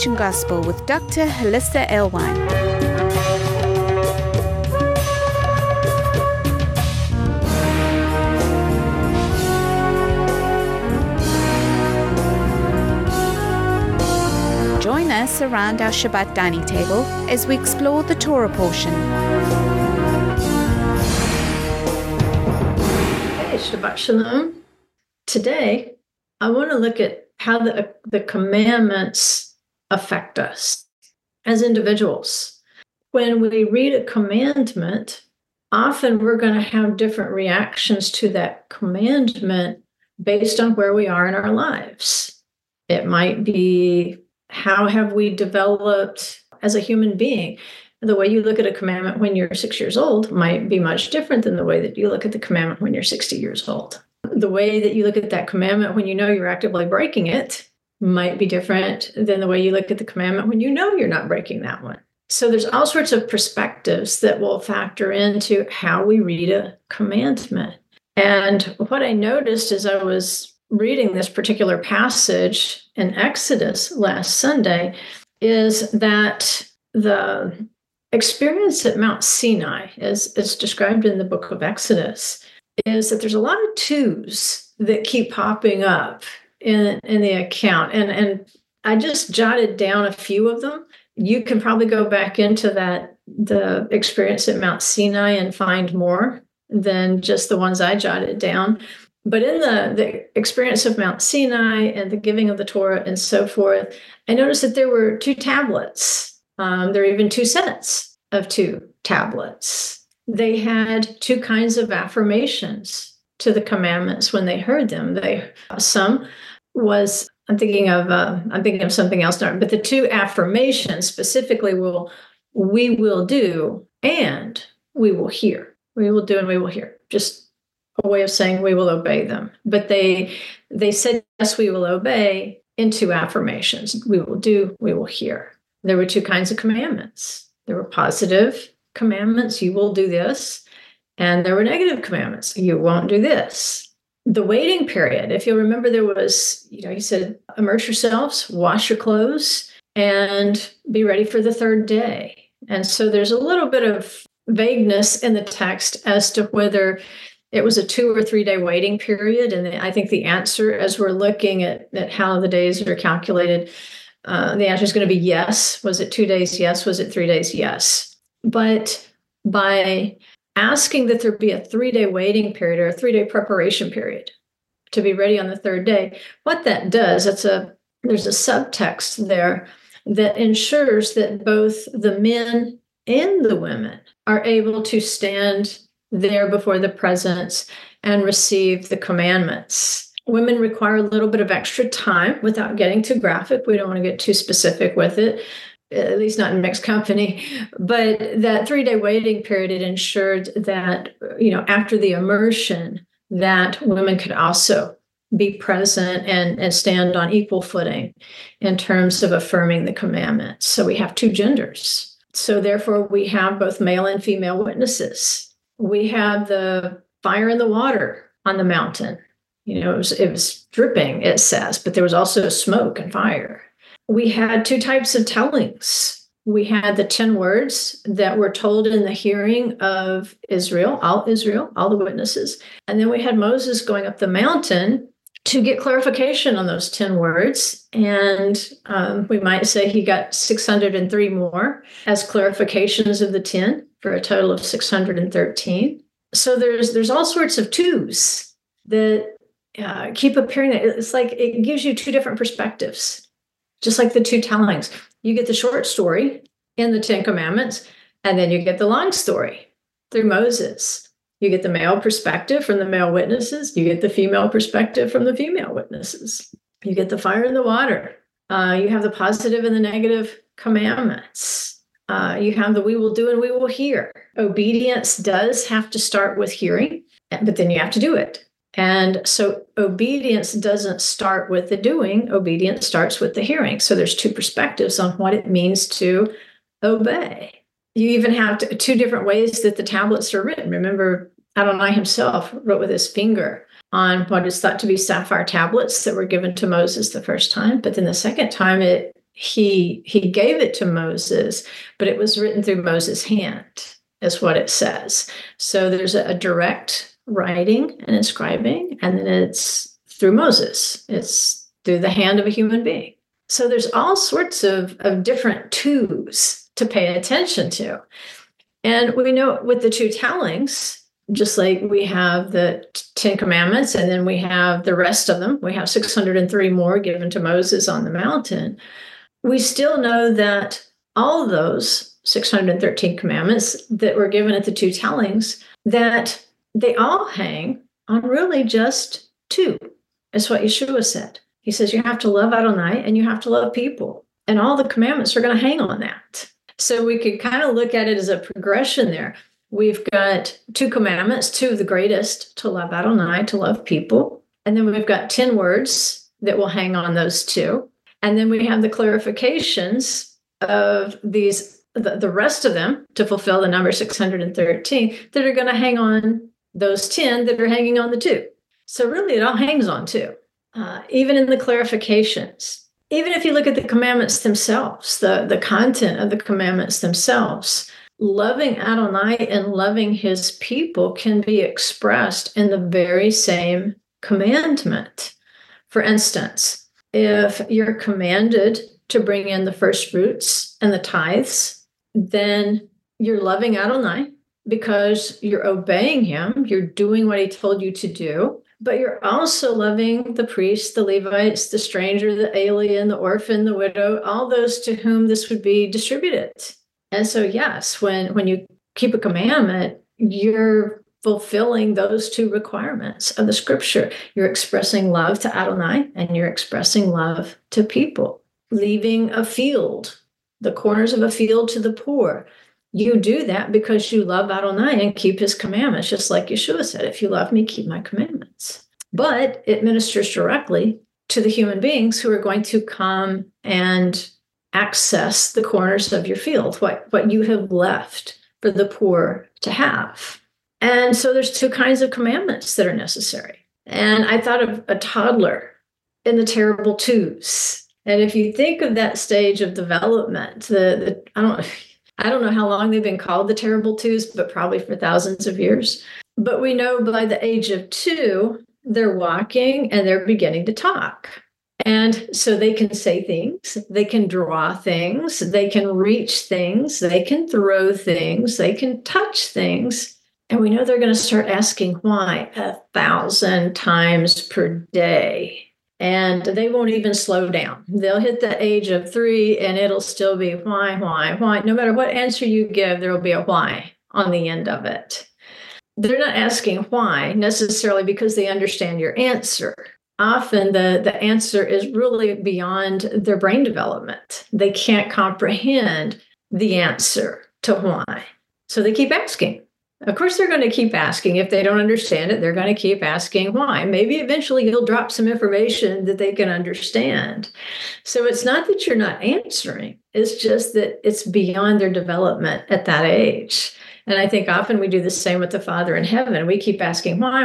Creation Gospel with Dr. Hollisa Alewine. Join us around our Shabbat dining table as we explore the Torah portion. Hey, Shabbat Shalom. Today, I want to look at how the commandments affect us as individuals. When we read a commandment, often we're going to have different reactions to that commandment based on where we are in our lives. It might be, how have we developed as a human being? The way you look at a commandment when you're 6 years old might be much different than the way that you look at the commandment when you're 60 years old. The way that you look at that commandment when you know you're actively breaking it might be different than the way you look at the commandment when you know you're not breaking that one. So there's all sorts of perspectives that will factor into how we read a commandment. And what I noticed as I was reading this particular passage in Exodus last Sunday is that the experience at Mount Sinai, as it's described in the book of Exodus, is that there's a lot of twos that keep popping up in the account. And I just jotted down a few of them. You can probably go back into the experience at Mount Sinai and find more than just the ones I jotted down. But in the experience of Mount Sinai and the giving of the Torah and so forth, I noticed that there were two tablets. There were even two sets of two tablets. They had two kinds of affirmations to the commandments when they heard them. I'm thinking of something else, but the two affirmations specifically we will do and we will hear. We will do and we will hear. Just a way of saying we will obey them. But they said, yes, we will obey in two affirmations. We will do, we will hear. There were two kinds of commandments. There were positive commandments, you will do this, and there were negative commandments, you won't do this. The waiting period, if you'll remember, there was, he said, immerse yourselves, wash your clothes, and be ready for the third day. And so there's a little bit of vagueness in the text as to whether it was a 2 or 3 day waiting period. And I think the answer, as we're looking at how the days are calculated, the answer is going to be yes. Was it 2 days? Yes. Was it 3 days? Yes. But by asking that there be a 3 day waiting period or a 3 day preparation period to be ready on the third day, what that does, there's a subtext there that ensures that both the men and the women are able to stand there before the presence and receive the commandments. Women require a little bit of extra time without getting too graphic. We don't want to get too specific with it, at least not in mixed company, but that 3 day waiting period, it ensured that, after the immersion, that women could also be present and stand on equal footing in terms of affirming the commandments. So we have two genders. So therefore we have both male and female witnesses. We have the fire in the water on the mountain. It was dripping, it says, but there was also smoke and fire. We had two types of tellings. We had the 10 words that were told in the hearing of Israel, all the witnesses. And then we had Moses going up the mountain to get clarification on those 10 words. And we might say he got 603 more as clarifications of the 10 for a total of 613. So there's all sorts of twos that keep appearing. It's like it gives you two different perspectives. Just like the two tellings, you get the short story in the Ten Commandments, and then you get the long story through Moses. You get the male perspective from the male witnesses. You get the female perspective from the female witnesses. You get the fire and the water. You have the positive and the negative commandments. You have the we will do and we will hear. Obedience does have to start with hearing, but then you have to do it. And so obedience doesn't start with the doing. Obedience starts with the hearing. So there's two perspectives on what it means to obey. You even have two different ways that the tablets are written. Remember, Adonai himself wrote with his finger on what is thought to be sapphire tablets that were given to Moses the first time. But then the second time, he gave it to Moses, but it was written through Moses' hand, is what it says. So there's a direct writing and inscribing, and then it's through Moses. It's through the hand of a human being. So there's all sorts of different twos to pay attention to. And we know with the two tellings, just like we have the Ten Commandments, and then we have the rest of them. We have 603 more given to Moses on the mountain. We still know that all those 613 commandments that were given at the two tellings, that they all hang on really just two. That's what Yeshua said. He says, you have to love Adonai and you have to love people. And all the commandments are going to hang on that. So we could kind of look at it as a progression there. We've got two commandments, two of the greatest, to love Adonai, to love people. And then we've got 10 words that will hang on those two. And then we have the clarifications of these, the rest of them to fulfill the number 613 that are going to hang on those 10 that are hanging on the two. So really it all hangs on two, even in the clarifications. Even if you look at the commandments themselves, the content of the commandments themselves, loving Adonai and loving his people can be expressed in the very same commandment. For instance, if you're commanded to bring in the first fruits and the tithes, then you're loving Adonai because you're obeying him, you're doing what he told you to do. But you're also loving the priests, the Levites, the stranger, the alien, the orphan, the widow, all those to whom this would be distributed. And so, yes, when you keep a commandment, you're fulfilling those two requirements of the scripture. You're expressing love to Adonai and you're expressing love to people. Leaving a field, the corners of a field to the poor. You do that because you love Adonai and keep his commandments, just like Yeshua said, if you love me, keep my commandments. But it ministers directly to the human beings who are going to come and access the corners of your field, what you have left for the poor to have. And so there's two kinds of commandments that are necessary. And I thought of a toddler in the terrible twos. And if you think of that stage of development, I don't know how long they've been called the terrible twos, but probably for thousands of years. But we know by the age of two, they're walking and they're beginning to talk. And so they can say things, they can draw things, they can reach things, they can throw things, they can touch things. And we know they're going to start asking why 1,000 times per day. And they won't even slow down. They'll hit the age of three and it'll still be why. No matter what answer you give, there will be a why on the end of it. They're not asking why necessarily because they understand your answer. Often the answer is really beyond their brain development. They can't comprehend the answer to why. So they keep asking. Of course, they're going to keep asking. If they don't understand it, they're going to keep asking why. Maybe eventually you'll drop some information that they can understand. So it's not that you're not answering. It's just that it's beyond their development at that age. And I think often we do the same with the Father in heaven. We keep asking why.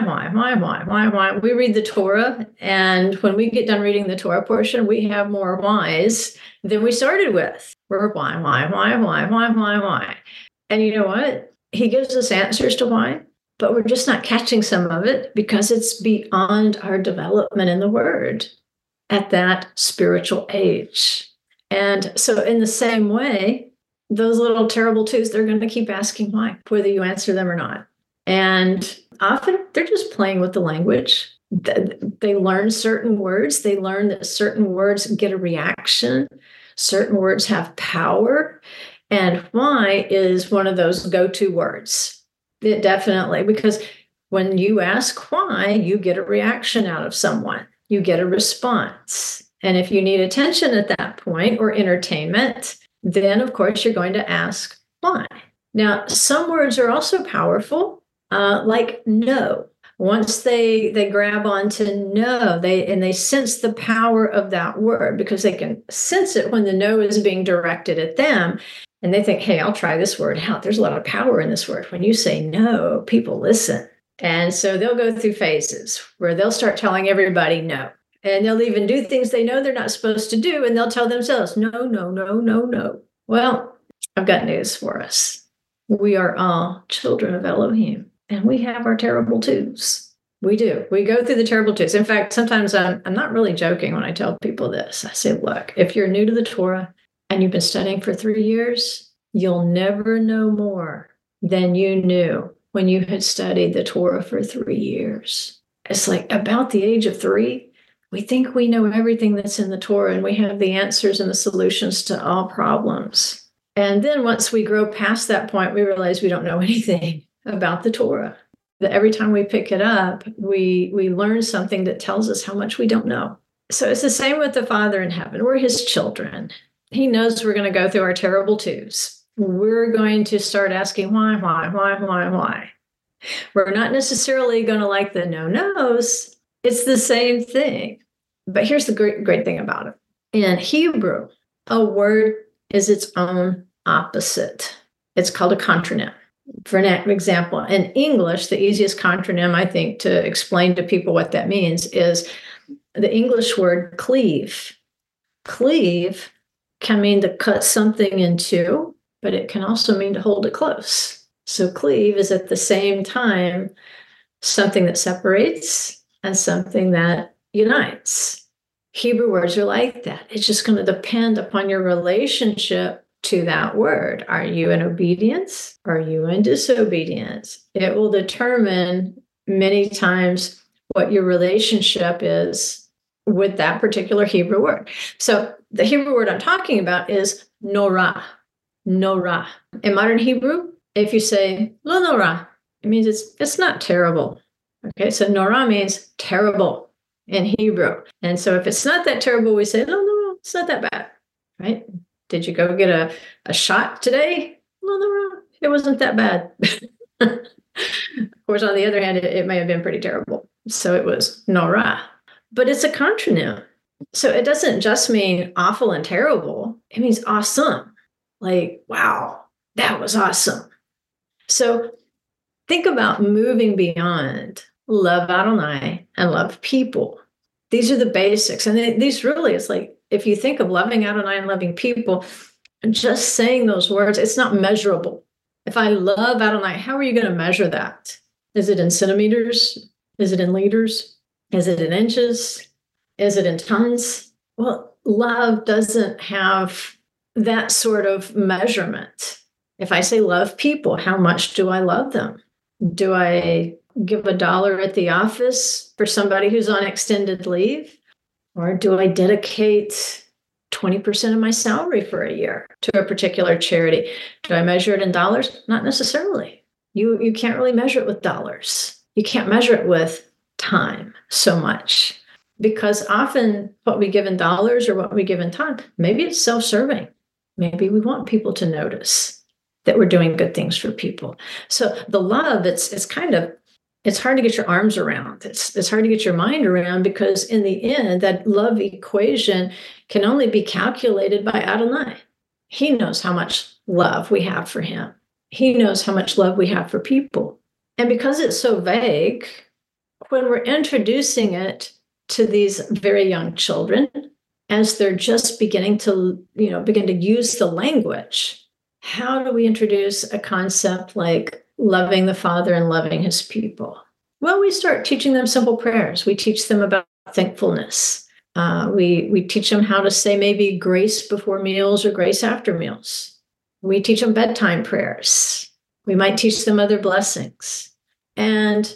We read the Torah. And when we get done reading the Torah portion, we have more whys than we started with. We're why. And you know what? He gives us answers to why, but we're just not catching some of it because it's beyond our development in the word at that spiritual age. And so in the same way, those little terrible twos, they're going to keep asking why, whether you answer them or not. And often they're just playing with the language. They learn certain words. They learn that certain words get a reaction. Certain words have power. And why is one of those go-to words. It definitely, because when you ask why, you get a reaction out of someone. You get a response. And if you need attention at that point or entertainment, then, of course, you're going to ask why. Now, some words are also powerful, like no. Once they grab onto no, they sense the power of that word because they can sense it when the no is being directed at them. And they think, hey, I'll try this word out. There's a lot of power in this word. When you say no, people listen. And so they'll go through phases where they'll start telling everybody no. And they'll even do things they know they're not supposed to do. And they'll tell themselves, no, no, no, no, no. Well, I've got news for us. We are all children of Elohim. And we have our terrible twos. We do. We go through the terrible twos. In fact, sometimes I'm not really joking when I tell people this. I say, look, if you're new to the Torah and you've been studying for 3 years, you'll never know more than you knew when you had studied the Torah for 3 years. It's like about the age of 3, we think we know everything that's in the Torah and we have the answers and the solutions to all problems. And then once we grow past that point, we realize we don't know anything about the Torah. That every time we pick it up, we learn something that tells us how much we don't know. So it's the same with the Father in heaven. We're his children. He knows we're going to go through our terrible twos. We're going to start asking why. We're not necessarily going to like the no-nos. It's the same thing. But here's the great thing about it. In Hebrew, a word is its own opposite. It's called a contronym. For an example, in English, the easiest contronym, I think, to explain to people what that means is the English word cleave. Cleave can mean to cut something in two, but it can also mean to hold it close. So cleave is at the same time something that separates and something that unites. Hebrew words are like that. It's just going to depend upon your relationship to that word. Are you in obedience? Are you in disobedience? It will determine many times what your relationship is with that particular Hebrew word. So the Hebrew word I'm talking about is nora. Nora. In modern Hebrew, if you say lo nora, it means it's not terrible. Okay, so nora means terrible in Hebrew. And so if it's not that terrible, we say, no, no, it's not that bad, right? Did you go get a shot today? Well, no, it wasn't that bad. Of course, on the other hand, it may have been pretty terrible. So it was nora. But it's a contronym. So it doesn't just mean awful and terrible. It means awesome. Like, wow, that was awesome. So think about moving beyond love Adonai and love people. These are the basics. And these really, it's like, if you think of loving Adonai and loving people, just saying those words, it's not measurable. If I love Adonai, how are you going to measure that? Is it in centimeters? Is it in liters? Is it in inches? Is it in tons? Well, love doesn't have that sort of measurement. If I say love people, how much do I love them? Do I give $1 at the office for somebody who's on extended leave? Or do I dedicate 20% of my salary for a year to a particular charity? Do I measure it in dollars? Not necessarily. You can't really measure it with dollars. You can't measure it with time so much. Because often what we give in dollars or what we give in time, maybe it's self-serving. Maybe we want people to notice that we're doing good things for people. So the love, it's kind of, it's hard to get your arms around. It's hard to get your mind around because in the end, that love equation can only be calculated by Adonai. He knows how much love we have for him. He knows how much love we have for people. And because it's so vague, when we're introducing it to these very young children, as they're just beginning to, begin to use the language, how do we introduce a concept like loving the Father and loving his people? Well, we start teaching them simple prayers. We teach them about thankfulness. We teach them how to say maybe grace before meals or grace after meals. We teach them bedtime prayers. We might teach them other blessings. And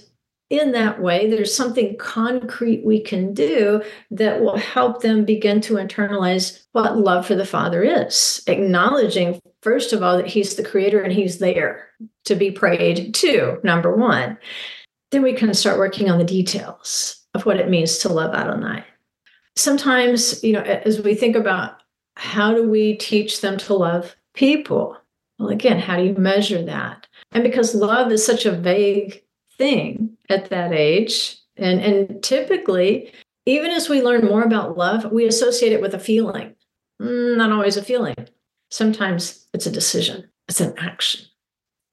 in that way, there's something concrete we can do that will help them begin to internalize what love for the Father is, acknowledging, first of all, that he's the creator and he's there to be prayed to, number one. Then we can start working on the details of what it means to love Adonai. Sometimes, as we think about how do we teach them to love people? Well, again, how do you measure that? And because love is such a vague thing at that age, and typically, even as we learn more about love, we associate it with a feeling. Not always a feeling. Sometimes it's a decision. It's an action.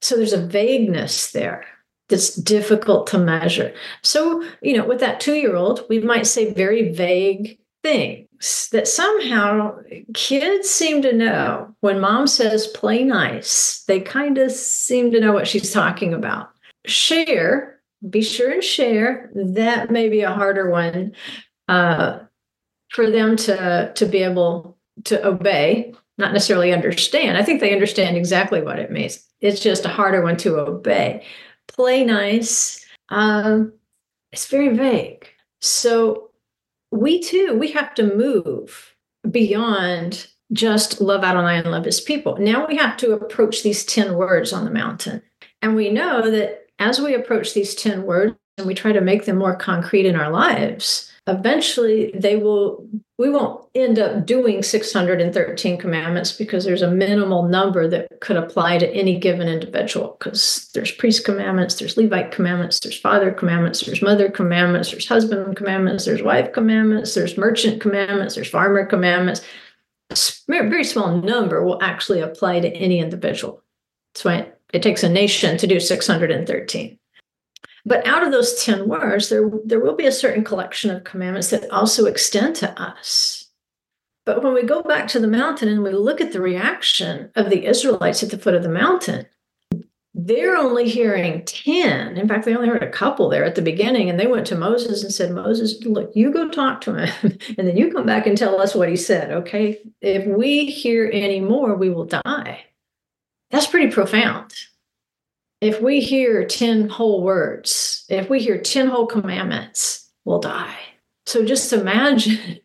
So there's a vagueness there. that's difficult to measure. So, you know, with that 2-year-old, we might say very vague things that somehow kids seem to know. When mom says play nice, they kind of seem to know what she's talking about. Share, be sure and share. That may be a harder one for them to be able to obey, not necessarily understand. I think they understand exactly what it means. It's just a harder one to obey. Play nice. It's very vague. So we too, we have to move beyond just love Adonai and love his people. Now we have to approach these 10 words on the mountain. And we know that as we approach these 10 words and we try to make them more concrete in our lives, eventually we won't end up doing 613 commandments, because there's a minimal number that could apply to any given individual, because there's priest commandments, there's Levite commandments, there's father commandments, there's mother commandments, there's husband commandments, there's wife commandments, there's merchant commandments, there's farmer commandments. A very small number will actually apply to any individual. That's why it takes a nation to do 613. But out of those 10 words, there will be a certain collection of commandments that also extend to us. But when we go back to the mountain and we look at the reaction of the Israelites at the foot of the mountain, they're only hearing 10. In fact, they only heard a couple there at the beginning, and they went to Moses and said, Moses, look, you go talk to him, and then you come back and tell us what he said, okay? If we hear any more, we will die. That's pretty profound. If we hear 10 whole words, if we hear 10 whole commandments, we'll die. So just imagine,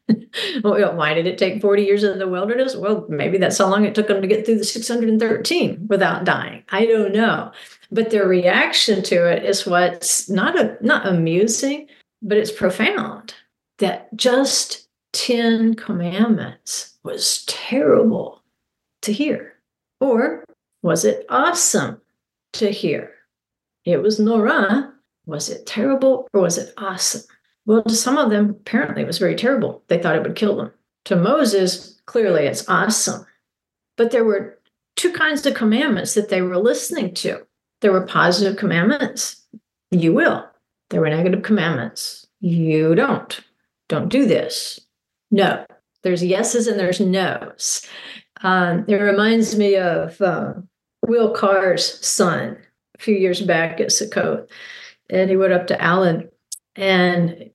well, why did it take 40 years in the wilderness? Well, maybe that's how long it took them to get through the 613 without dying. I don't know. But their reaction to it is what's not amusing, but it's profound. That just 10 commandments was terrible to hear. Or was it awesome to hear? It was nora. Was it terrible or was it awesome? Well, to some of them, apparently it was very terrible. They thought it would kill them. To Moses, clearly it's awesome. But there were two kinds of commandments that they were listening to. There were positive commandments. You will. There were negative commandments. You don't. Don't do this. No. There's yeses and there's nos. It reminds me of Will Carr's son a few years back at Sukkot, and he went up to Alan and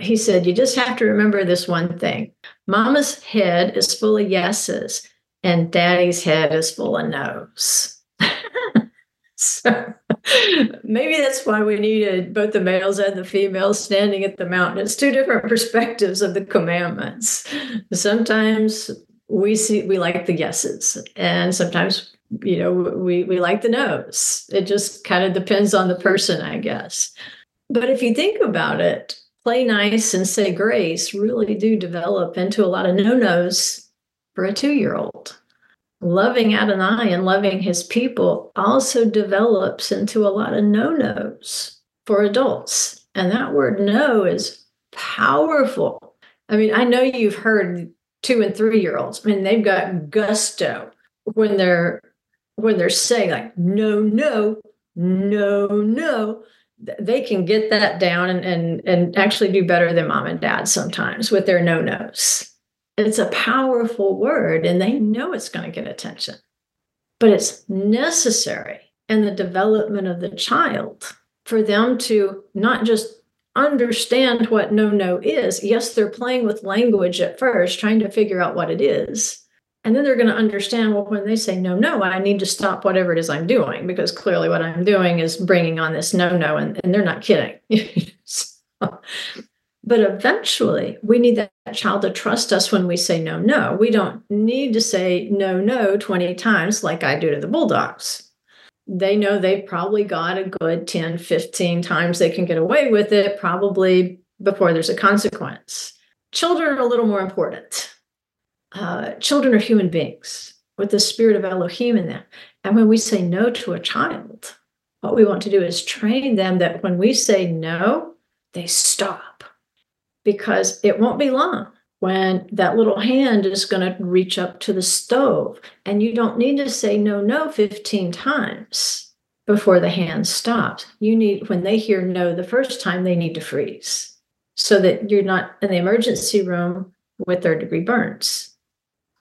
he said, you just have to remember this one thing. Mama's head is full of yeses and daddy's head is full of no's. So maybe that's why we needed both the males and the females standing at the mountain. It's two different perspectives of the commandments. Sometimes we like the yeses, and sometimes we like the no's. It just kind of depends on the person, I guess. But if you think about it, play nice and say grace really do develop into a lot of no-nos for a 2-year-old. Loving Adonai and loving his people also develops into a lot of no-nos for adults. And that word no is powerful. I mean, I know you've heard 2- and 3-year-olds. I mean, they've got gusto when they're saying like, no, no, no, no, they can get that down and actually do better than mom and dad sometimes with their no-nos. It's a powerful word, and they know it's going to get attention. But it's necessary in the development of the child for them to not just understand what no-no is. Yes, they're playing with language at first, trying to figure out what it is. And then they're going to understand, well, when they say no, no, I need to stop whatever it is I'm doing, because clearly what I'm doing is bringing on this no, no, and they're not kidding. But eventually, we need that child to trust us when we say no, no. We don't need to say no, no 20 times like I do to the Bulldogs. They know they've probably got a good 10, 15 times they can get away with it, probably before there's a consequence. Children are a little more important. Children are human beings with the spirit of Elohim in them. And when we say no to a child, what we want to do is train them that when we say no, they stop, because it won't be long when that little hand is going to reach up to the stove. And you don't need to say no, no 15 times. before the hand stops. You need, when they hear no the first time, they need to freeze so that you're not in the emergency room with third-degree burns.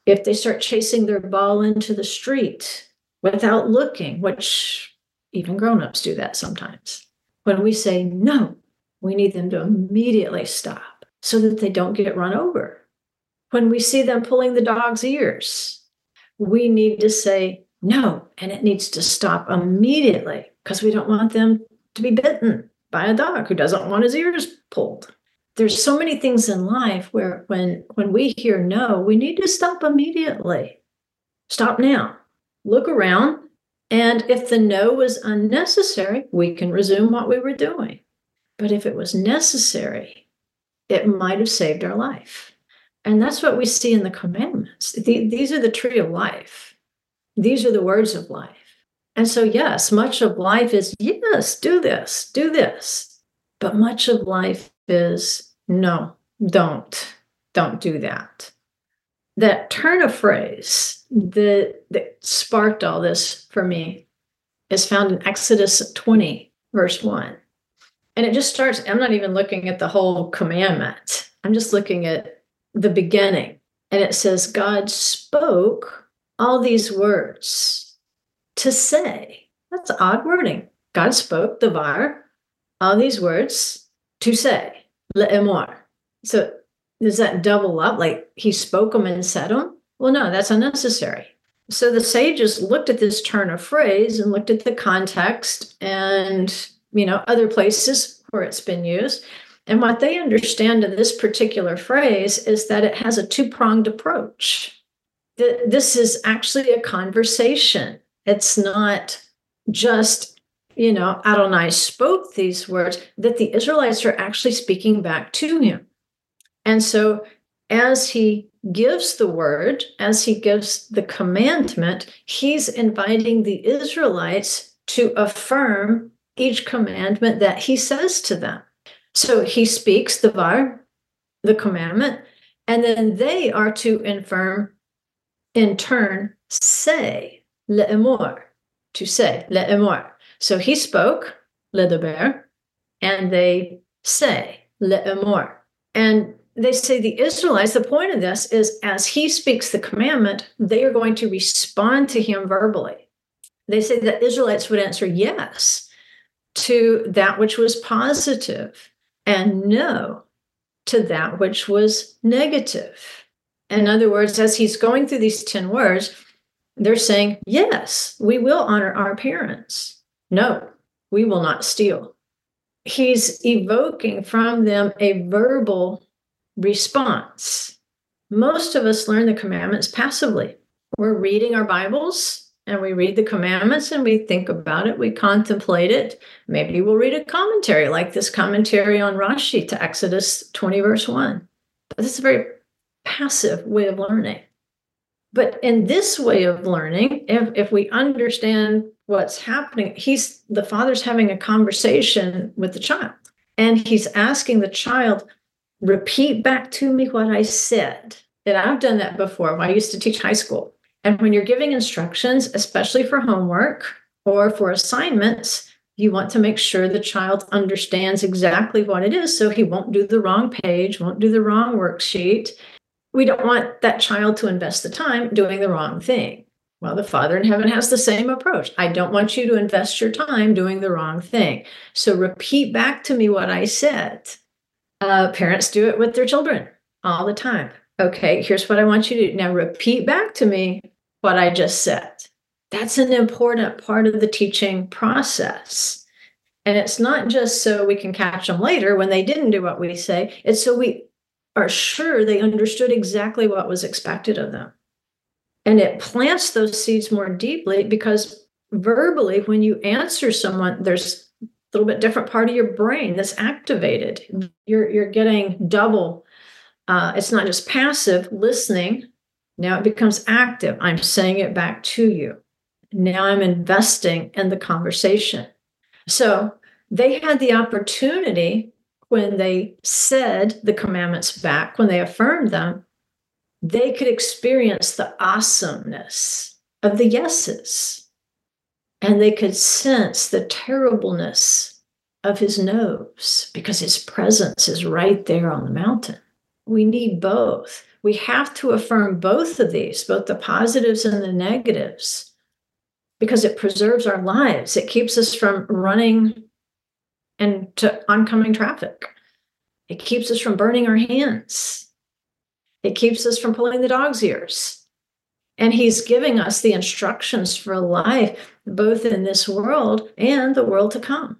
If they start chasing their ball into the street without looking, which even grown-ups do that sometimes, when we say no, we need them to immediately stop so that they don't get run over. When we see them pulling the dog's ears, we need to say no, and it needs to stop immediately because we don't want them to be bitten by a dog who doesn't want his ears pulled. There's so many things in life where when we hear no, we need to stop immediately. Stop now. Look around. And if the no was unnecessary, we can resume what we were doing. But if it was necessary, it might have saved our life. And that's what we see in the commandments. These are the tree of life. These are the words of life. And so, yes, much of life is, yes, do this, do this. But much of life is, no, don't do that. That turn of phrase that sparked all this for me is found in Exodus 20, verse 1. And it just starts, I'm not even looking at the whole commandment. I'm just looking at the beginning. And it says, God spoke all these words to say. That's odd wording. God spoke, devar, all these words to say, le'emor. So does that double up? Like he spoke them and said them? Well, no, that's unnecessary. So the sages looked at this turn of phrase and looked at the context and, you know, other places where it's been used. And what they understand in this particular phrase is that it has a two-pronged approach. This is actually a conversation. It's not just, you know, Adonai spoke these words, that the Israelites are actually speaking back to him. And so as he gives the word, as he gives the commandment, he's inviting the Israelites to affirm each commandment that he says to them. So he speaks the devar, the commandment, and then they are to affirm, in turn, say, le'emor, to say, le'emor. So he spoke, le dever, and they say, le'emor. And they say the Israelites, the point of this is as he speaks the commandment, they are going to respond to him verbally. They say the Israelites would answer yes to that which was positive and no to that which was negative. In other words, as he's going through these 10 words, they're saying, yes, we will honor our parents. No, we will not steal. He's evoking from them a verbal response. Most of us learn the commandments passively. We're reading our Bibles and we read the commandments and we think about it. We contemplate it. Maybe we'll read a commentary like this commentary on Rashi to Exodus 20, verse 1. But this is a very passive way of learning. But in this way of learning, if we understand what's happening, the father's having a conversation with the child and he's asking the child, repeat back to me what I said. And I've done that before when I used to teach high school. And when you're giving instructions, especially for homework or for assignments, you want to make sure the child understands exactly what it is so he won't do the wrong page, won't do the wrong worksheet. We don't want that child to invest the time doing the wrong thing. Well, the Father in heaven has the same approach. I don't want you to invest your time doing the wrong thing. So repeat back to me what I said. Parents do it with their children all the time. Okay, here's what I want you to do. Now repeat back to me what I just said. That's an important part of the teaching process. And it's not just so we can catch them later when they didn't do what we say. It's so we are sure they understood exactly what was expected of them. And it plants those seeds more deeply because verbally, when you answer someone, there's little bit different part of your brain that's activated. You're getting double. It's not just passive listening. Now it becomes active. I'm saying it back to you. Now I'm investing in the conversation. So they had the opportunity when they said the commandments back, when they affirmed them, they could experience the awesomeness of the yeses. And they could sense the terribleness of his nose because his presence is right there on the mountain. We need both. We have to affirm both of these, both the positives and the negatives, because it preserves our lives. It keeps us from running into oncoming traffic. It keeps us from burning our hands. It keeps us from pulling the dog's ears. And he's giving us the instructions for life, both in this world and the world to come.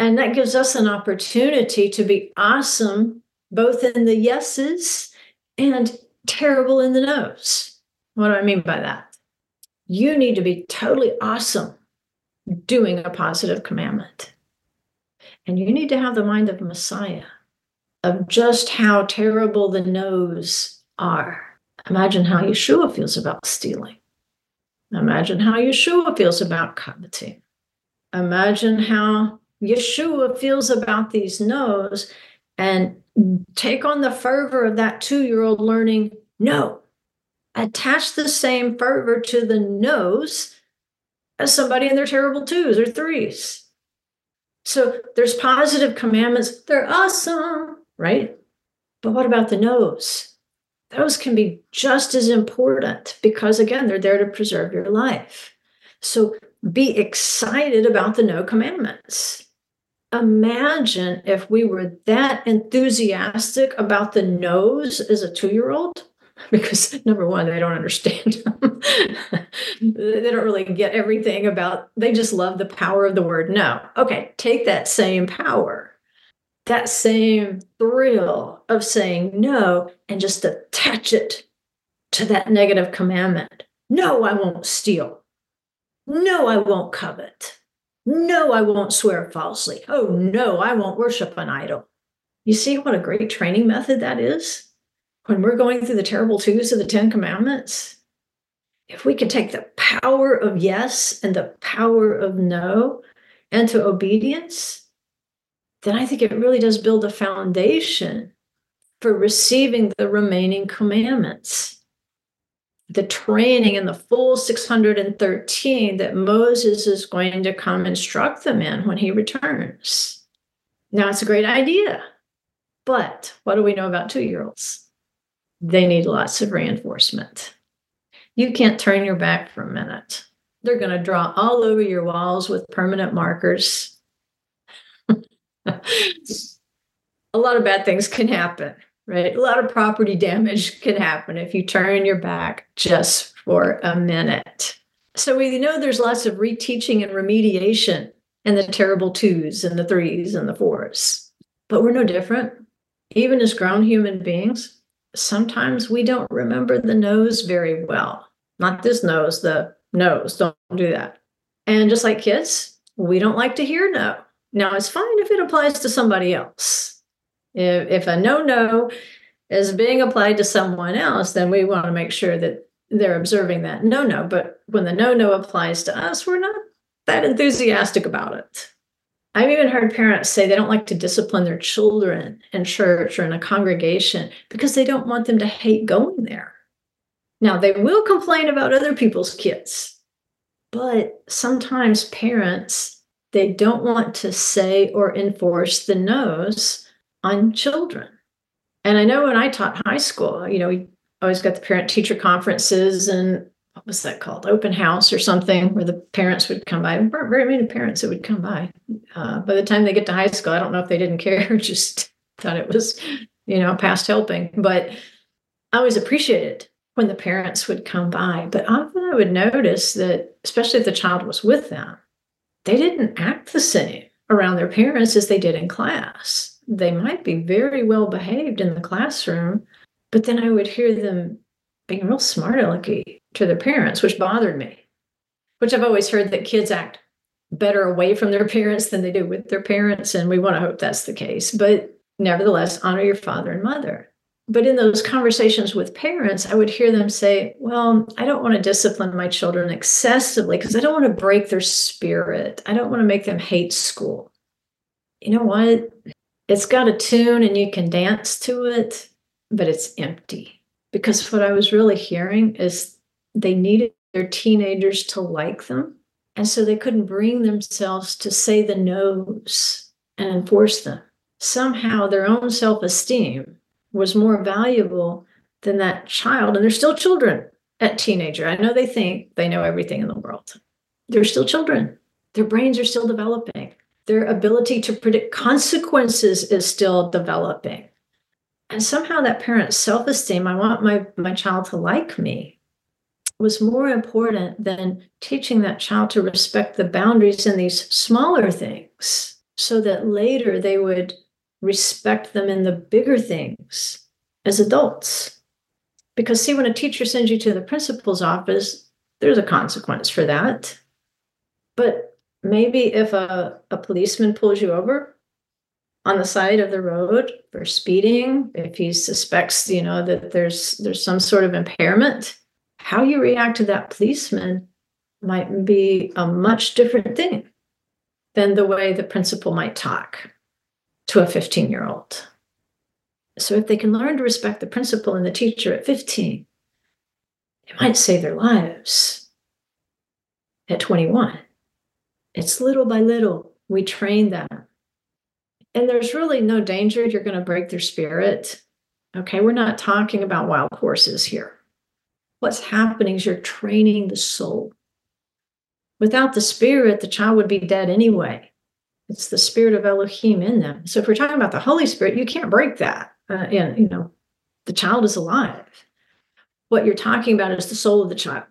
And that gives us an opportunity to be awesome, both in the yeses and terrible in the nos. What do I mean by that? You need to be totally awesome doing a positive commandment. And you need to have the mind of Messiah, of just how terrible the no's are. Imagine how Yeshua feels about stealing. Imagine how Yeshua feels about coveting. Imagine how Yeshua feels about these no's, and take on the fervor of that 2-year-old learning no. Attach the same fervor to the no's as somebody in their terrible 2s or 3s. So there's positive commandments. They're awesome, right? But what about the no's? Those can be just as important because, again, they're there to preserve your life. So be excited about the no commandments. Imagine if we were that enthusiastic about the no's as a 2-year-old, because, number one, they don't understand them. They don't really get everything about, they just love the power of the word no. Okay, take that same power, that same thrill of saying no, and just attach it to that negative commandment. No, I won't steal. No, I won't covet. No, I won't swear falsely. Oh, no, I won't worship an idol. You see what a great training method that is? When we're going through the terrible 2s of the 10 commandments, if we can take the power of yes and the power of no into obedience, then I think it really does build a foundation for receiving the remaining commandments. The training in the full 613 that Moses is going to come instruct them in when he returns. Now, it's a great idea, but what do we know about 2-year-olds? They need lots of reinforcement. You can't turn your back for a minute. They're going to draw all over your walls with permanent markers. A lot of bad things can happen, right? A lot of property damage can happen if you turn your back just for a minute. So we know there's lots of reteaching and remediation in the terrible 2s and the 3s and the 4s. But we're no different. Even as grown human beings, sometimes we don't remember the no's very well. Not this no's, the no's, don't do that. And just like kids, we don't like to hear no. Now, it's fine if it applies to somebody else. If a no-no is being applied to someone else, then we want to make sure that they're observing that no-no. But when the no-no applies to us, we're not that enthusiastic about it. I've even heard parents say they don't like to discipline their children in church or in a congregation because they don't want them to hate going there. Now, they will complain about other people's kids, but sometimes parents, they don't want to say or enforce the no's on children. And I know when I taught high school, you know, we always got the parent-teacher conferences and what was that called? Open house or something, where the parents would come by. There weren't very many parents that would come by. By the time they get to high school, I don't know if they didn't care, just thought it was, you know, past helping. But I always appreciated when the parents would come by. But often I would notice that, especially if the child was with them, they didn't act the same around their parents as they did in class. They might be very well behaved in the classroom, but then I would hear them being real smart-alecky to their parents, which bothered me, which I've always heard that kids act better away from their parents than they do with their parents, and we want to hope that's the case. But nevertheless, honor your father and mother. But in those conversations with parents, I would hear them say, well, I don't want to discipline my children excessively because I don't want to break their spirit. I don't want to make them hate school. You know what? It's got a tune and you can dance to it, but it's empty. Because what I was really hearing is they needed their teenagers to like them, And so they couldn't bring themselves to say the no's and enforce them. Somehow their own self-esteem was more valuable than that child. And they're still children at teenager. I know they think they know everything in the world. They're still children. Their brains are still developing. Their ability to predict consequences is still developing. And somehow that parent's self-esteem, I want my child to like me, was more important than teaching that child to respect the boundaries in these smaller things so that later they would respect them in the bigger things as adults. Because see, when a teacher sends you to the principal's office, there's a consequence for that. But maybe if a policeman pulls you over on the side of the road for speeding, if he suspects, you know, that there's some sort of impairment, how you react to that policeman might be a much different thing than the way the principal might talk to a 15-year-old. So if they can learn to respect the principal and the teacher at 15, it might save their lives at 21. It's little by little, we train them. And there's really no danger you're going to break their spirit. Okay, we're not talking about wild horses here. What's happening is you're training the soul. Without the spirit, the child would be dead anyway. It's the spirit of Elohim in them. So if we're talking about the Holy Spirit, you can't break that. And, you know, the child is alive. What you're talking about is the soul of the child.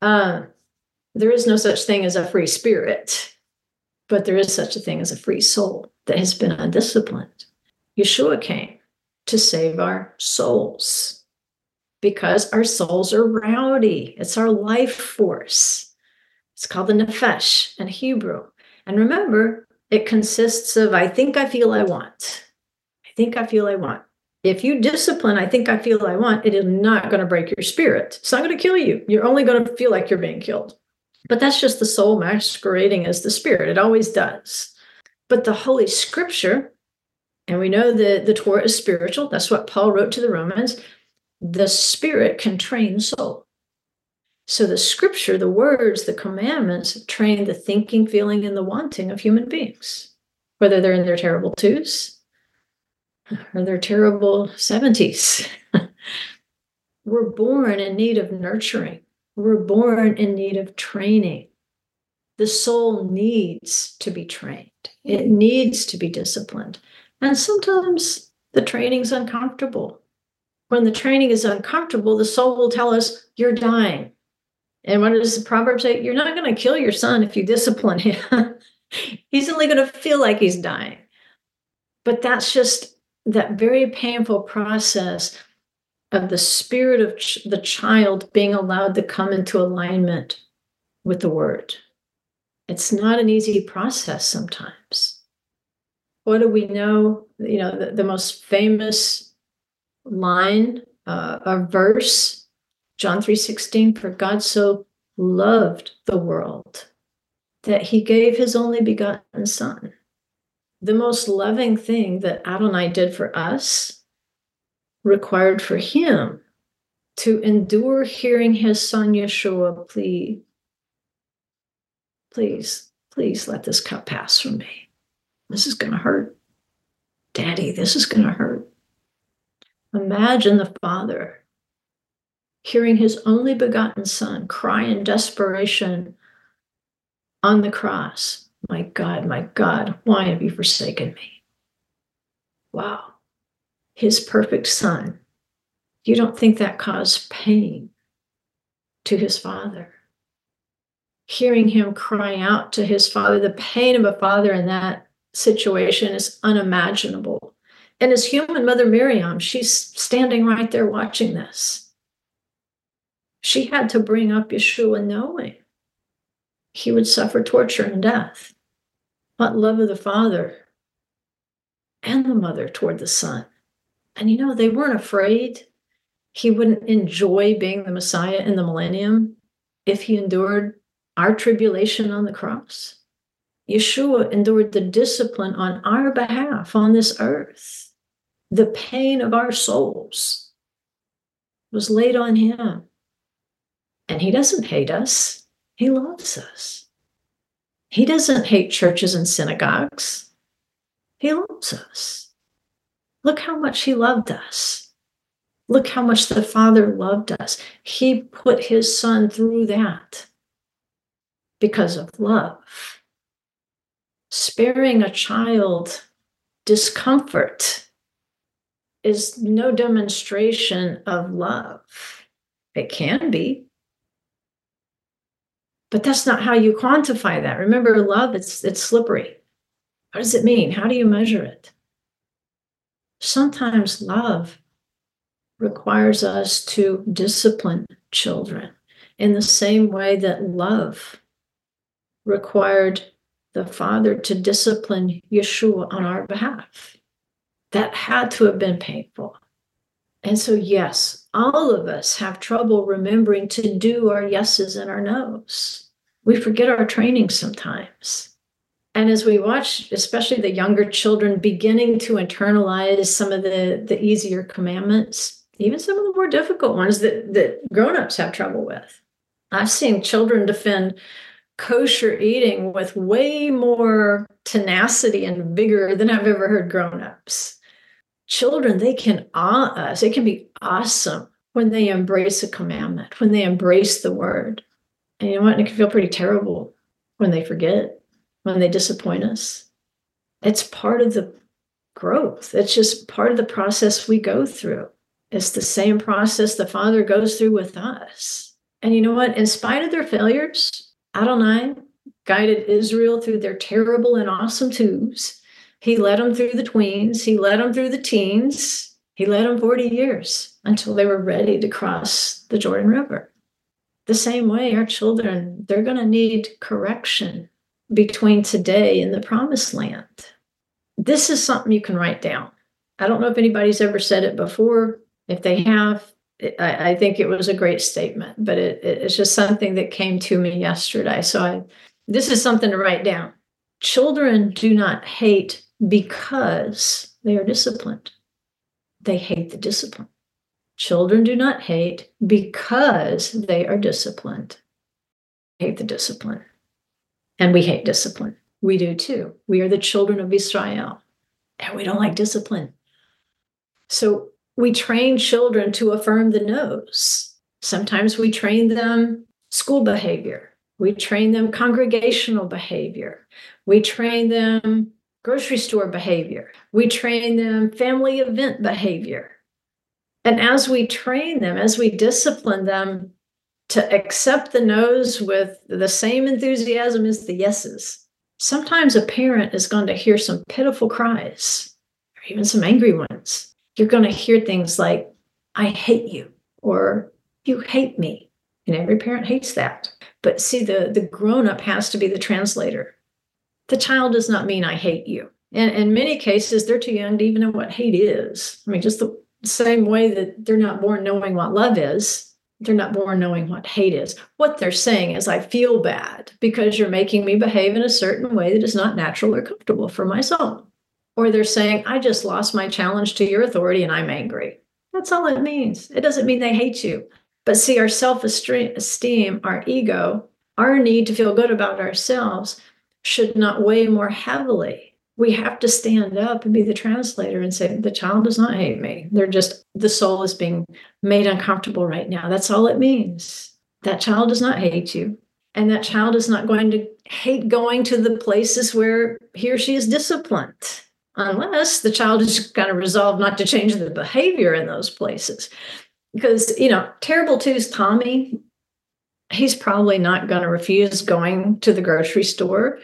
There is no such thing as a free spirit, but there is such a thing as a free soul that has been undisciplined. Yeshua came to save our souls, because our souls are rowdy. It's our life force. It's called the nefesh in Hebrew. And remember, it consists of I think, I feel, I want. I think, I feel, I want. If you discipline, I think, I feel, I want, it is not going to break your spirit. It's not going to kill you. You're only going to feel like you're being killed. But that's just the soul masquerading as the spirit. It always does. But the Holy Scripture, and we know that the Torah is spiritual. That's what Paul wrote to the Romans. The spirit can train the soul. So the scripture, the words, the commandments train the thinking, feeling, and the wanting of human beings, whether they're in their terrible 2s or their terrible 70s. We're born in need of nurturing. We're born in need of training. The soul needs to be trained. It needs to be disciplined. And sometimes the training's uncomfortable. When the training is uncomfortable, the soul will tell us, you're dying. And what does the proverb say? You're not going to kill your son if you discipline him. He's only going to feel like he's dying. But that's just that very painful process of the spirit of the child being allowed to come into alignment with the word. It's not an easy process sometimes. What do we know? You know, the most famous line, a verse, John 3:16, for God so loved the world that he gave his only begotten son. The most loving thing that Adonai did for us required for him to endure hearing his son Yeshua plead, please, please let this cup pass from me. This is going to hurt. Daddy, this is going to hurt. Imagine the Father hearing his only begotten Son cry in desperation on the cross, my God, why have you forsaken me? Wow. His perfect Son. You don't think that caused pain to his Father? Hearing him cry out to his Father, the pain of a father in that situation is unimaginable. And his human mother, Miriam, she's standing right there watching this. She had to bring up Yeshua knowing he would suffer torture and death. What love of the Father and the Mother toward the Son. And, you know, they weren't afraid he wouldn't enjoy being the Messiah in the millennium if he endured our tribulation on the cross. Yeshua endured the discipline on our behalf on this earth. The pain of our souls was laid on him. And he doesn't hate us. He loves us. He doesn't hate churches and synagogues. He loves us. Look how much he loved us. Look how much the Father loved us. He put his son through that because of love. Sparing a child discomfort is no demonstration of love. It can be. But that's not how you quantify that. Remember, love, it's slippery. What does it mean? How do you measure it? Sometimes love requires us to discipline children in the same way that love required the Father to discipline Yeshua on our behalf. That had to have been painful. And so, yes, all of us have trouble remembering to do our yeses and our nos. We forget our training sometimes. And as we watch, especially the younger children beginning to internalize some of the easier commandments, even some of the more difficult ones that grown-ups have trouble with. I've seen children defend kosher eating with way more tenacity and vigor than I've ever heard grown-ups. Children, they can awe us. It can be awesome when they embrace a commandment, when they embrace the word. And you know what? It can feel pretty terrible when they forget, when they disappoint us. It's part of the growth. It's just part of the process we go through. It's the same process the Father goes through with us. And you know what? In spite of their failures, Adonai guided Israel through their terrible and awesome twos. He led them through the tweens. He led them through the teens. He led them 40 years until they were ready to cross the Jordan River. The same way our children, they're going to need correction between today and the promised land. This is something you can write down. I don't know if anybody's ever said it before. If they have, I think it was a great statement, but it's just something that came to me yesterday. So this is something to write down. Children do not hate because they are disciplined. They hate the discipline. Children do not hate because they are disciplined. They hate the discipline. And we hate discipline. We do too. We are the children of Israel. And we don't like discipline. So we train children to affirm the no's. Sometimes we train them school behavior. We train them congregational behavior. We train them grocery store behavior. We train them family event behavior. And as we train them, as we discipline them to accept the no's with the same enthusiasm as the yeses, sometimes a parent is going to hear some pitiful cries or even some angry ones. You're going to hear things like, I hate you, or you hate me. And every parent hates that. But see, the grown-up has to be the translator. The child does not mean I hate you. And in many cases, they're too young to even know what hate is. I mean, just the same way that they're not born knowing what love is, they're not born knowing what hate is. What they're saying is, I feel bad because you're making me behave in a certain way that is not natural or comfortable for my soul. Or they're saying, I just lost my challenge to your authority and I'm angry. That's all it means. It doesn't mean they hate you. But see, our self-esteem, our ego, our need to feel good about ourselves should not weigh more heavily. We have to stand up and be the translator and say, the child does not hate me. They're just, the soul is being made uncomfortable right now. That's all it means. That child does not hate you. And that child is not going to hate going to the places where he or she is disciplined. Unless the child is kind of resolved not to change the behavior in those places. Because, you know, terrible twos, Tommy, he's probably not going to refuse going to the grocery store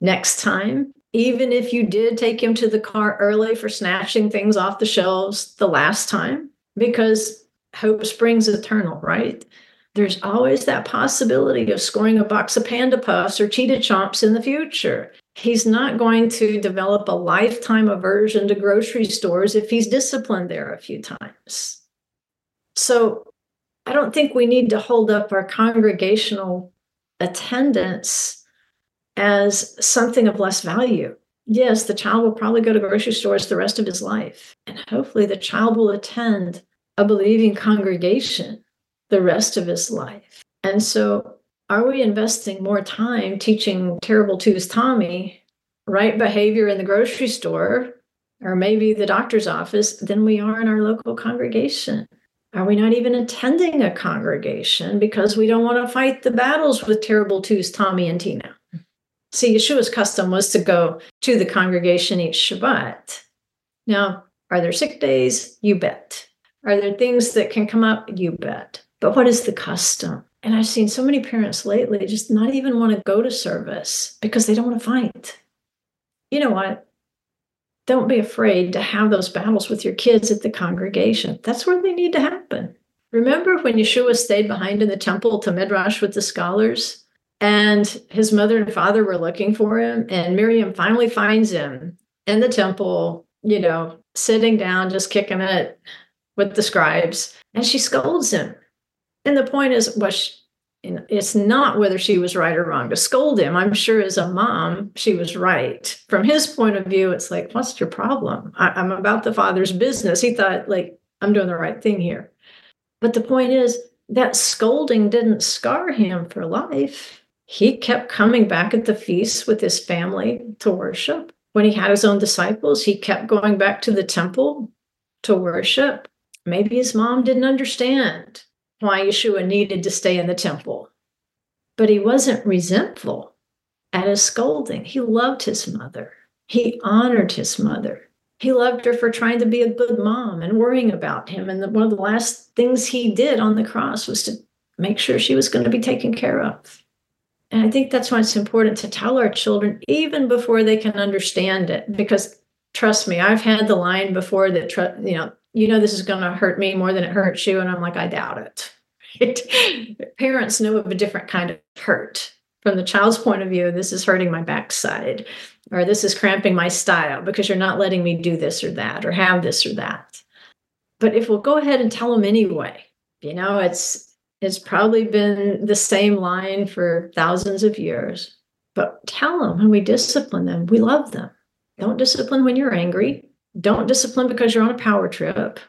next time. Even if you did take him to the car early for snatching things off the shelves the last time, because hope springs eternal, right? There's always that possibility of scoring a box of Panda Puffs or Cheetah Chomps in the future. He's not going to develop a lifetime aversion to grocery stores if he's disciplined there a few times. So I don't think we need to hold up our congregational attendance as something of less value. Yes, the child will probably go to grocery stores the rest of his life. And hopefully the child will attend a believing congregation the rest of his life. And so are we investing more time teaching terrible twos Tommy right behavior in the grocery store or maybe the doctor's office than we are in our local congregation? Are we not even attending a congregation because we don't want to fight the battles with terrible twos Tommy and Tina? See, Yeshua's custom was to go to the congregation each Shabbat. Now, are there sick days? You bet. Are there things that can come up? You bet. But what is the custom? And I've seen so many parents lately just not even want to go to service because they don't want to fight. You know what? Don't be afraid to have those battles with your kids at the congregation. That's where they need to happen. Remember when Yeshua stayed behind in the temple to Midrash with the scholars? And his mother and father were looking for him. And Miriam finally finds him in the temple, you know, sitting down, just kicking it with the scribes. And she scolds him. And the point is, it's not whether she was right or wrong to scold him. I'm sure as a mom, she was right. From his point of view, it's like, what's your problem? I'm about the father's business. He thought, like, I'm doing the right thing here. But the point is, that scolding didn't scar him for life. He kept coming back at the feasts with his family to worship. When he had his own disciples, he kept going back to the temple to worship. Maybe his mom didn't understand why Yeshua needed to stay in the temple. But he wasn't resentful at his scolding. He loved his mother. He honored his mother. He loved her for trying to be a good mom and worrying about him. And one of the last things he did on the cross was to make sure she was going to be taken care of. And I think that's why it's important to tell our children even before they can understand it. Because trust me, I've had the line before that, you know, this is going to hurt me more than it hurts you. And I'm like, I doubt it. Parents know of a different kind of hurt. From the child's point of view, this is hurting my backside, or this is cramping my style because you're not letting me do this or that or have this or that. But if we'll go ahead and tell them anyway, you know, it's probably been the same line for thousands of years. But tell them when we discipline them, we love them. Don't discipline when you're angry. Don't discipline because you're on a power trip.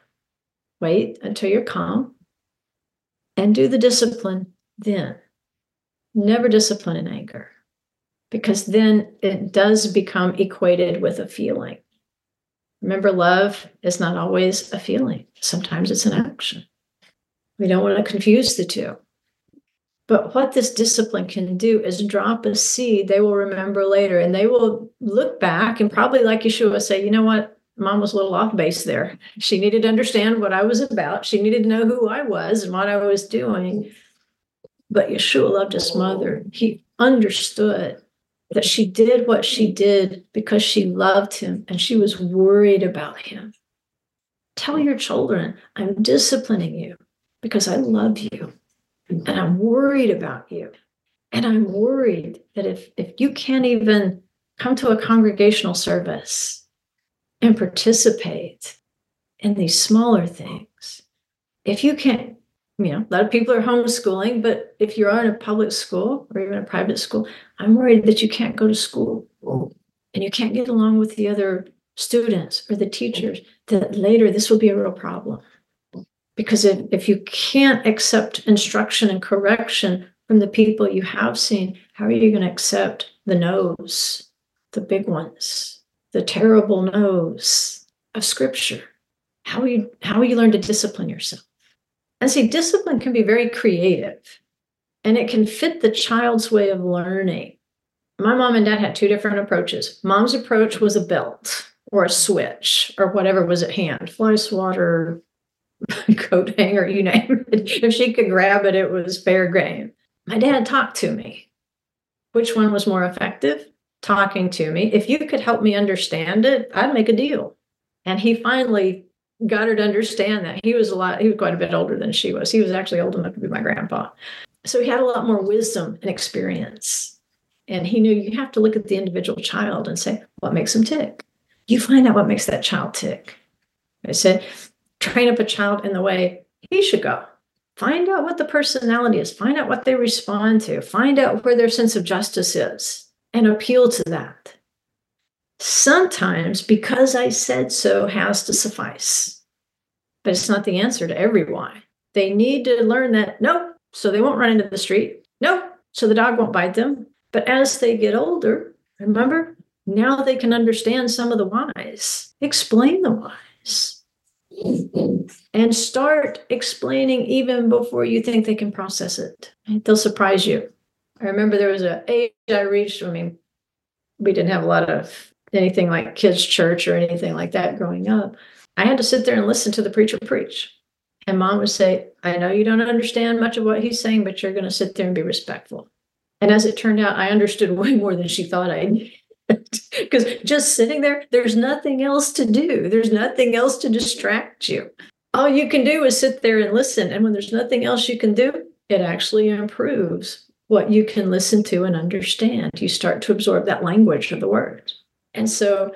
Wait until you're calm and do the discipline then. Never discipline in anger, because then it does become equated with a feeling. Remember, love is not always a feeling. Sometimes it's an action. We don't want to confuse the two. But what this discipline can do is drop a seed they will remember later, and they will look back and probably, like Yeshua, say, you know what? Mom was a little off base there. She needed to understand what I was about. She needed to know who I was and what I was doing. But Yeshua loved his mother. He understood that she did what she did because she loved him and she was worried about him. Tell your children, I'm disciplining you because I love you and I'm worried about you. And I'm worried that if you can't even come to a congregational service and participate in these smaller things. If you can't, you know, a lot of people are homeschooling, but if you are in a public school or even a private school, I'm worried that you can't go to school and you can't get along with the other students or the teachers, that later this will be a real problem. Because if you can't accept instruction and correction from the people you have seen, how are you going to accept the no's, the big ones? The terrible no's of Scripture. How will you learn to discipline yourself? And see, discipline can be very creative, and it can fit the child's way of learning. My mom and dad had two different approaches. Mom's approach was a belt or a switch or whatever was at hand, fly swatter, coat hanger, you name it. If she could grab it, it was fair game. My dad talked to me. Which one was more effective? Talking to me. If you could help me understand it, I'd make a deal. And he finally got her to understand that. He was quite a bit older than she was. He was actually old enough to be my grandpa. So he had a lot more wisdom and experience. And he knew you have to look at the individual child and say, what makes them tick? You find out what makes that child tick. I said, train up a child in the way he should go. Find out what the personality is. Find out what they respond to. Find out where their sense of justice is. And appeal to that. Sometimes because I said so has to suffice. But it's not the answer to every why. They need to learn that, nope, so they won't run into the street. Nope, so the dog won't bite them. But as they get older, remember, now they can understand some of the whys. Explain the whys. And start explaining even before you think they can process it. They'll surprise you. I remember there was an age I reached. I mean, we didn't have a lot of anything like kids' church or anything like that growing up. I had to sit there and listen to the preacher preach. And Mom would say, I know you don't understand much of what he's saying, but you're going to sit there and be respectful. And as it turned out, I understood way more than she thought I did. Because just sitting there, there's nothing else to do. There's nothing else to distract you. All you can do is sit there and listen. And when there's nothing else you can do, it actually improves what you can listen to and understand. You start to absorb that language of the word. And so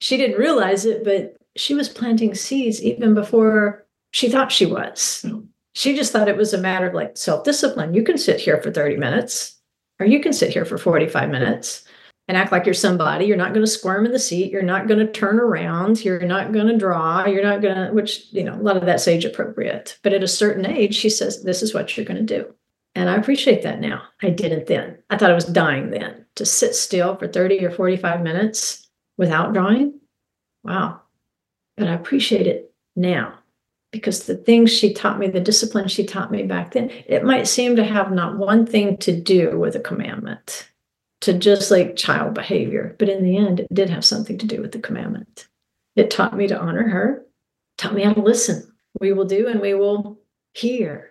she didn't realize it, but she was planting seeds even before she thought she was. She just thought it was a matter of like self-discipline. You can sit here for 30 minutes or you can sit here for 45 minutes. And act like you're somebody. You're not going to squirm in the seat. You're not going to turn around. You're not going to draw. You're not going to, which, you know, a lot of that's age appropriate. But at a certain age, she says, this is what you're going to do. And I appreciate that now. I didn't then. I thought I was dying then to sit still for 30 or 45 minutes without drawing. Wow. But I appreciate it now because the things she taught me, the discipline she taught me back then, it might seem to have not one thing to do with a commandment. To just like child behavior. But in the end, it did have something to do with the commandment. It taught me to honor her, taught me how to listen. We will do and we will hear.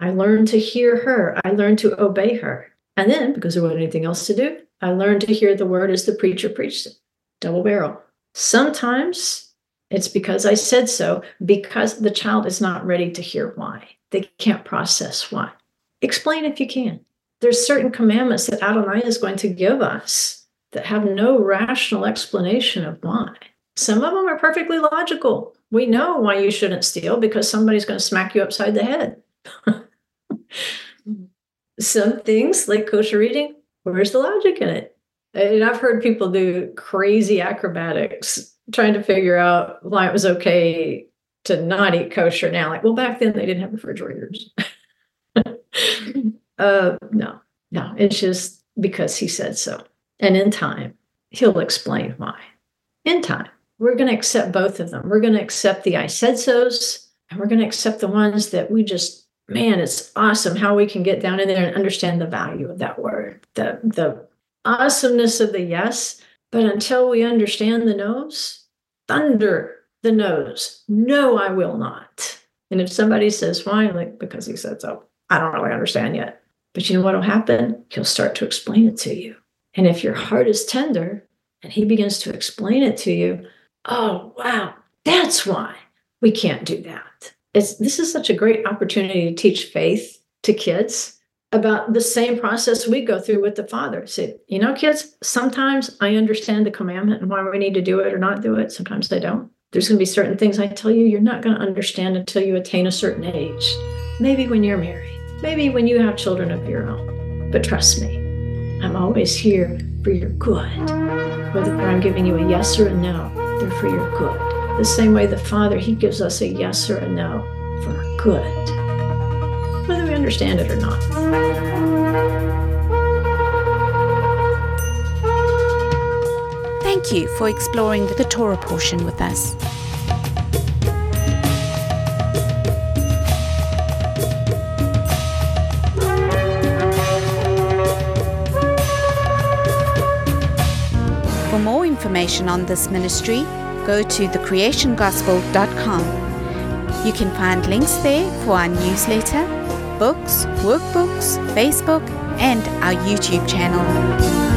I learned to hear her. I learned to obey her. And then, because there wasn't anything else to do, I learned to hear the word as the preacher preached it. Double barrel. Sometimes it's because I said so, because the child is not ready to hear why. They can't process why. Explain if you can. There's certain commandments that Adonai is going to give us that have no rational explanation of why. Some of them are perfectly logical. We know why you shouldn't steal because somebody's going to smack you upside the head. Some things like kosher eating, where's the logic in it? And I've heard people do crazy acrobatics trying to figure out why it was okay to not eat kosher now. Like, well, back then they didn't have refrigerators. No, it's just because he said so. And in time, he'll explain why. In time, we're going to accept both of them. We're going to accept the I said so's, and we're going to accept the ones that we just, man, it's awesome how we can get down in there and understand the value of that word, the awesomeness of the yes. But until we understand the no's, thunder the no's. No, I will not. And if somebody says why, I'm like, because he said so. I don't really understand yet. But you know what will happen? He'll start to explain it to you. And if your heart is tender and he begins to explain it to you, oh, wow, that's why we can't do that. This is such a great opportunity to teach faith to kids about the same process we go through with the Father. Say, you know, kids, sometimes I understand the commandment and why we need to do it or not do it. Sometimes I don't. There's going to be certain things I tell you you're not going to understand until you attain a certain age. Maybe when you're married. Maybe when you have children of your own. But trust me, I'm always here for your good. Whether I'm giving you a yes or a no, they're for your good. The same way the Father, he gives us a yes or a no for our good, whether we understand it or not. Thank you for exploring the Torah portion with us. For more information on this ministry, go to thecreationgospel.com. You can find links there for our newsletter, books, workbooks, Facebook, and our YouTube channel.